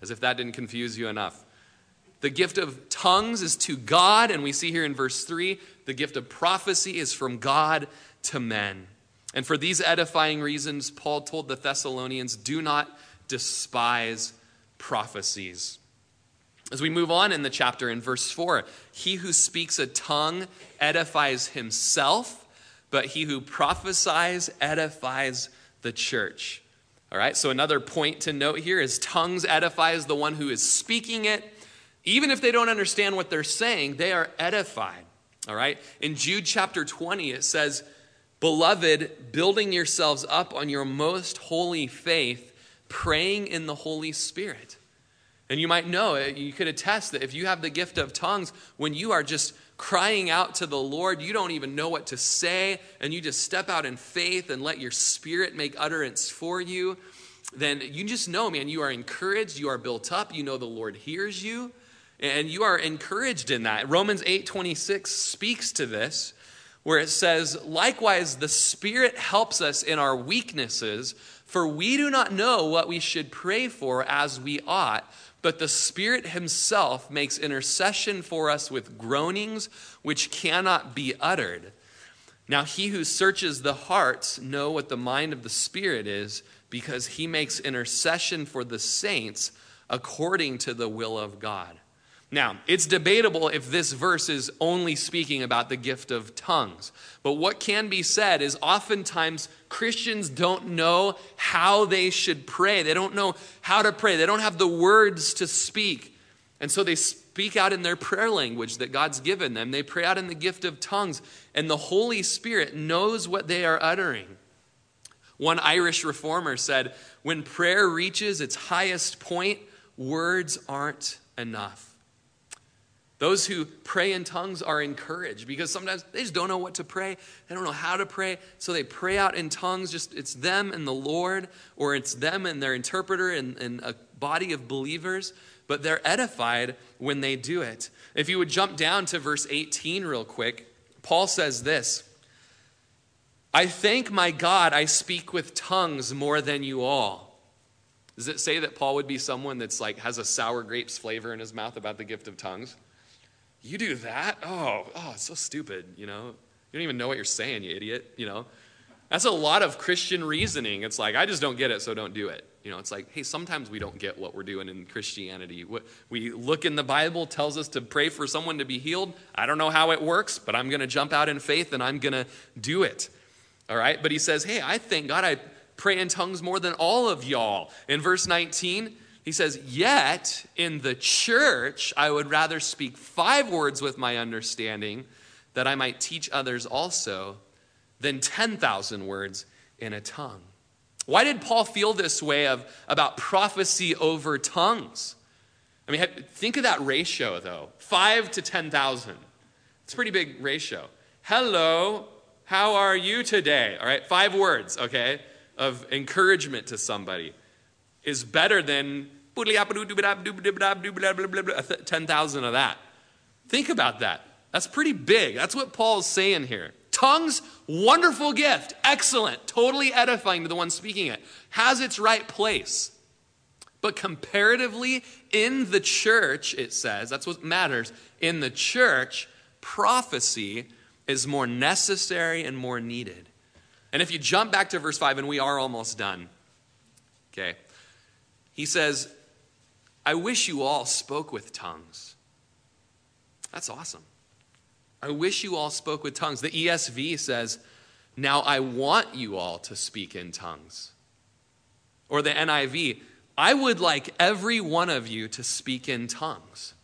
as if that didn't confuse you enough. The gift of tongues is to God, and we see here in verse three, the gift of prophecy is from God to men. And for these edifying reasons, Paul told the Thessalonians, do not despise prophecies. As we move on in the chapter in verse four, he who speaks a tongue edifies himself, but he who prophesies edifies the church. All right, so another point to note here is tongues edifies the one who is speaking it. Even if they don't understand what they're saying, they are edified. All right, in Jude chapter twenty, it says, beloved, building yourselves up on your most holy faith, praying in the Holy Spirit. And you might know, you could attest that if you have the gift of tongues, when you are just crying out to the Lord, you don't even know what to say, and you just step out in faith and let your spirit make utterance for you, then you just know, man, you are encouraged, you are built up, you know the Lord hears you, and you are encouraged in that. Romans eight twenty-six speaks to this, where it says, likewise, the Spirit helps us in our weaknesses, for we do not know what we should pray for as we ought, but the Spirit himself makes intercession for us with groanings which cannot be uttered. Now he who searches the hearts know what the mind of the Spirit is, because he makes intercession for the saints according to the will of God. Now, it's debatable if this verse is only speaking about the gift of tongues. But what can be said is oftentimes Christians don't know how they should pray. They don't know how to pray. They don't have the words to speak. And so they speak out in their prayer language that God's given them. They pray out in the gift of tongues. And the Holy Spirit knows what they are uttering. One Irish reformer said, when prayer reaches its highest point, words aren't enough. Those who pray in tongues are encouraged, because sometimes they just don't know what to pray. They don't know how to pray. So they pray out in tongues. Just it's them and the Lord, or it's them and their interpreter and, and a body of believers. But they're edified when they do it. If you would jump down to verse eighteen real quick, Paul says this. I thank my God I speak with tongues more than you all. Does it say that Paul would be someone that's like has a sour grapes flavor in his mouth about the gift of tongues? You do that? Oh, oh, it's so stupid, you know. You don't even know what you're saying, you idiot, you know. That's a lot of Christian reasoning. It's like, I just don't get it, so don't do it. You know, it's like, hey, sometimes we don't get what we're doing in Christianity. We look in the Bible, tells us to pray for someone to be healed. I don't know how it works, but I'm going to jump out in faith and I'm going to do it. All right? But he says, hey, I thank God I pray in tongues more than all of y'all. In verse nineteen, he says, yet in the church, I would rather speak five words with my understanding that I might teach others also than ten thousand words in a tongue. Why did Paul feel this way of about prophecy over tongues? I mean, think of that ratio, though. Five to ten thousand. It's a pretty big ratio. Hello, how are you today? All right, five words, okay, of encouragement to somebody is better than ten thousand of that. Think about that. That's pretty big. That's what Paul's saying here. Tongues, wonderful gift. Excellent. Totally edifying to the one speaking it. Has its right place. But comparatively, in the church, it says, that's what matters. In the church, prophecy is more necessary and more needed. And if you jump back to verse five, and we are almost done. Okay. He says, I wish you all spoke with tongues. That's awesome. I wish you all spoke with tongues. The E S V says, now I want you all to speak in tongues. or the N I V, I would like every one of you to speak in tongues.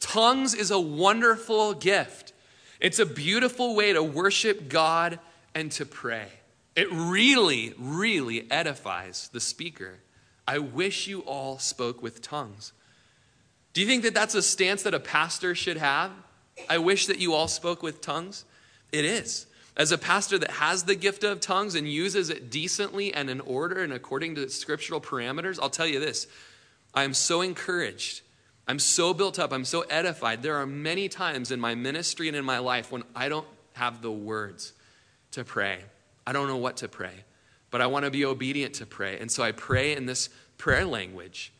Tongues is a wonderful gift. It's a beautiful way to worship God and to pray. It really, really edifies the speaker. I wish you all spoke with tongues. Do you think that that's a stance that a pastor should have? I wish that you all spoke with tongues. It is. As a pastor that has the gift of tongues and uses it decently and in order and according to scriptural parameters, I'll tell you this. I am so encouraged. I'm so built up. I'm so edified. There are many times in my ministry and in my life when I don't have the words to pray. I don't know what to pray, but I want to be obedient to pray. And so I pray in this prayer language.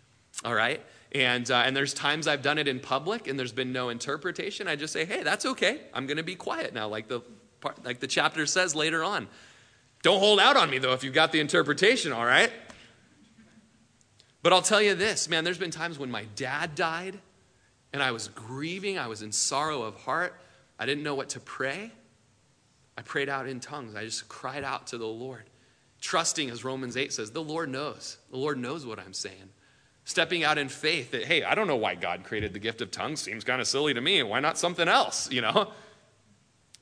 All right? And uh, and there's times I've done it in public and there's been no interpretation. I just say, hey, that's okay. I'm going to be quiet now, like the part, like the chapter says later on. Don't hold out on me, though, if you've got the interpretation, all right? But I'll tell you this, man, there's been times when my dad died and I was grieving. I was in sorrow of heart. I didn't know what to pray. I prayed out in tongues. I just cried out to the Lord, trusting, as Romans eight says, the Lord knows. The Lord knows what I'm saying. Stepping out in faith that, hey, I don't know why God created the gift of tongues. Seems kind of silly to me. Why not something else, you know?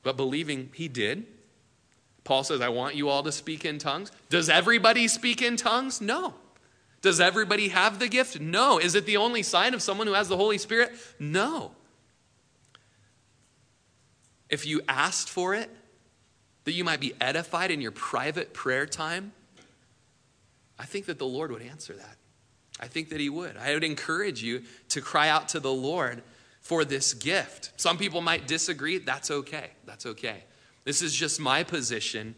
But believing he did. Paul says, I want you all to speak in tongues. Does everybody speak in tongues? No. Does everybody have the gift? No. Is it the only sign of someone who has the Holy Spirit? No. If you asked for it, that you might be edified in your private prayer time, I think that the Lord would answer that. I think that he would. I would encourage you to cry out to the Lord for this gift. Some people might disagree. That's okay. That's okay. This is just my position,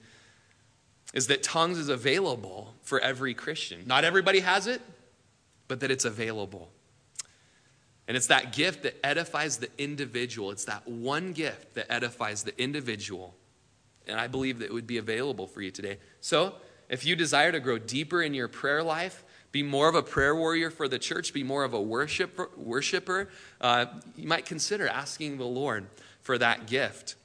is that tongues is available for every Christian. Not everybody has it, but that it's available. And it's that gift that edifies the individual. It's that one gift that edifies the individual. And I believe that it would be available for you today. So if you desire to grow deeper in your prayer life, be more of a prayer warrior for the church, be more of a worshiper, worshiper uh, you might consider asking the Lord for that gift.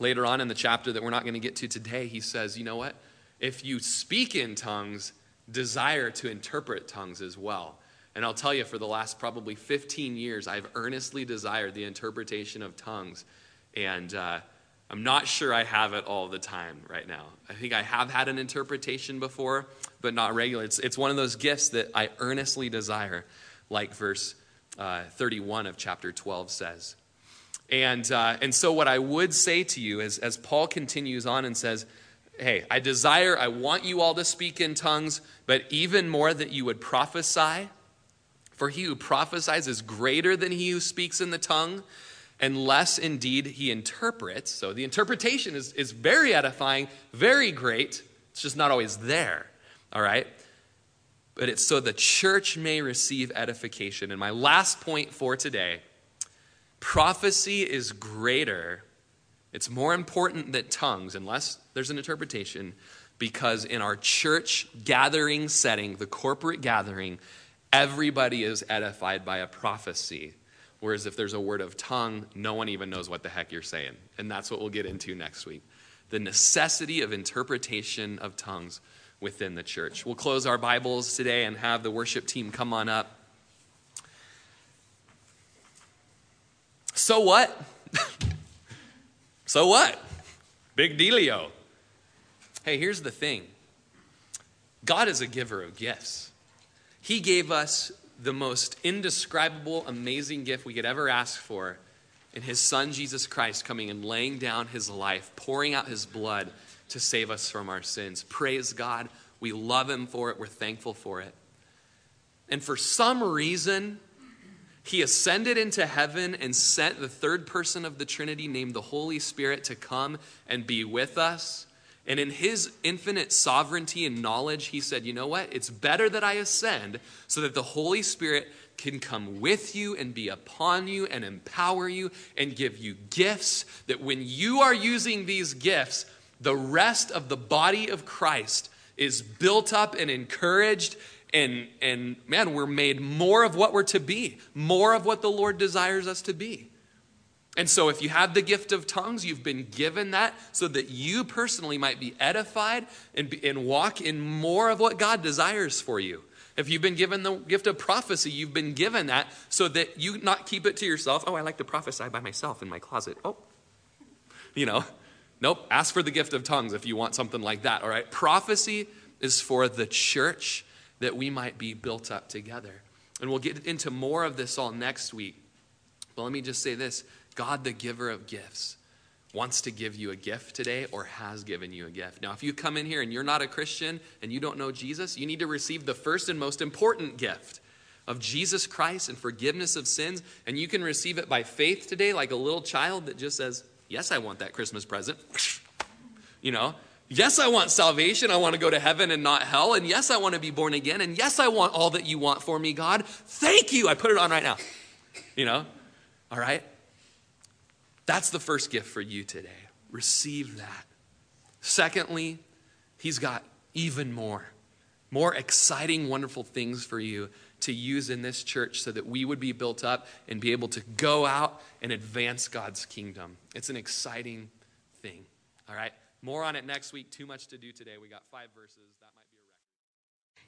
Later on in the chapter that we're not going to get to today, he says, you know what? If you speak in tongues, desire to interpret tongues as well. And I'll tell you, for the last probably fifteen years, I've earnestly desired the interpretation of tongues. And uh, I'm not sure I have it all the time right now. I think I have had an interpretation before, but not regularly. It's, it's one of those gifts that I earnestly desire, like verse uh, thirty-one of chapter twelve says. And uh, and so what I would say to you is, as Paul continues on and says, hey, I desire, I want you all to speak in tongues, but even more that you would prophesy. For he who prophesies is greater than he who speaks in the tongue, unless indeed he interprets. So the interpretation is, is very edifying, very great. It's just not always there, all right? But it's so the church may receive edification. And my last point for today, prophecy is greater. It's more important than tongues, unless there's an interpretation, because in our church gathering setting, the corporate gathering, everybody is edified by a prophecy. Whereas if there's a word of tongue, no one even knows what the heck you're saying. And that's what we'll get into next week. The necessity of interpretation of tongues within the church. We'll close our Bibles today and have the worship team come on up. So what? So what? Big dealio. Hey, here's the thing. God is a giver of gifts. He gave us the most indescribable, amazing gift we could ever ask for in his son, Jesus Christ, coming and laying down his life, pouring out his blood to save us from our sins. Praise God. We love him for it. We're thankful for it. And for some reason, he ascended into heaven and sent the third person of the Trinity, named the Holy Spirit, to come and be with us. And in his infinite sovereignty and knowledge, he said, you know what? It's better that I ascend so that the Holy Spirit can come with you and be upon you and empower you and give you gifts, that when you are using these gifts, the rest of the body of Christ is built up and encouraged. And, and man, we're made more of what we're to be, more of what the Lord desires us to be. And so if you have the gift of tongues, you've been given that so that you personally might be edified and, be, and walk in more of what God desires for you. If you've been given the gift of prophecy, you've been given that so that you not keep it to yourself. Oh, I like to prophesy by myself in my closet. Oh, you know, nope. Ask for the gift of tongues if you want something like that. All right. Prophecy is for the church that we might be built up together. And we'll get into more of this all next week. But let me just say this. God, the giver of gifts, wants to give you a gift today or has given you a gift. Now, if you come in here and you're not a Christian and you don't know Jesus, you need to receive the first and most important gift of Jesus Christ and forgiveness of sins. And you can receive it by faith today, like a little child that just says, yes, I want that Christmas present. You know, yes, I want salvation. I want to go to heaven and not hell. And yes, I want to be born again. And yes, I want all that you want for me, God. Thank you. I put it on right now. You know, all right. That's the first gift for you today. Receive that. Secondly, he's got even more, more exciting, wonderful things for you to use in this church so that we would be built up and be able to go out and advance God's kingdom. It's an exciting thing. All right. More on it next week. Too much to do today. We got five verses. That might be a record.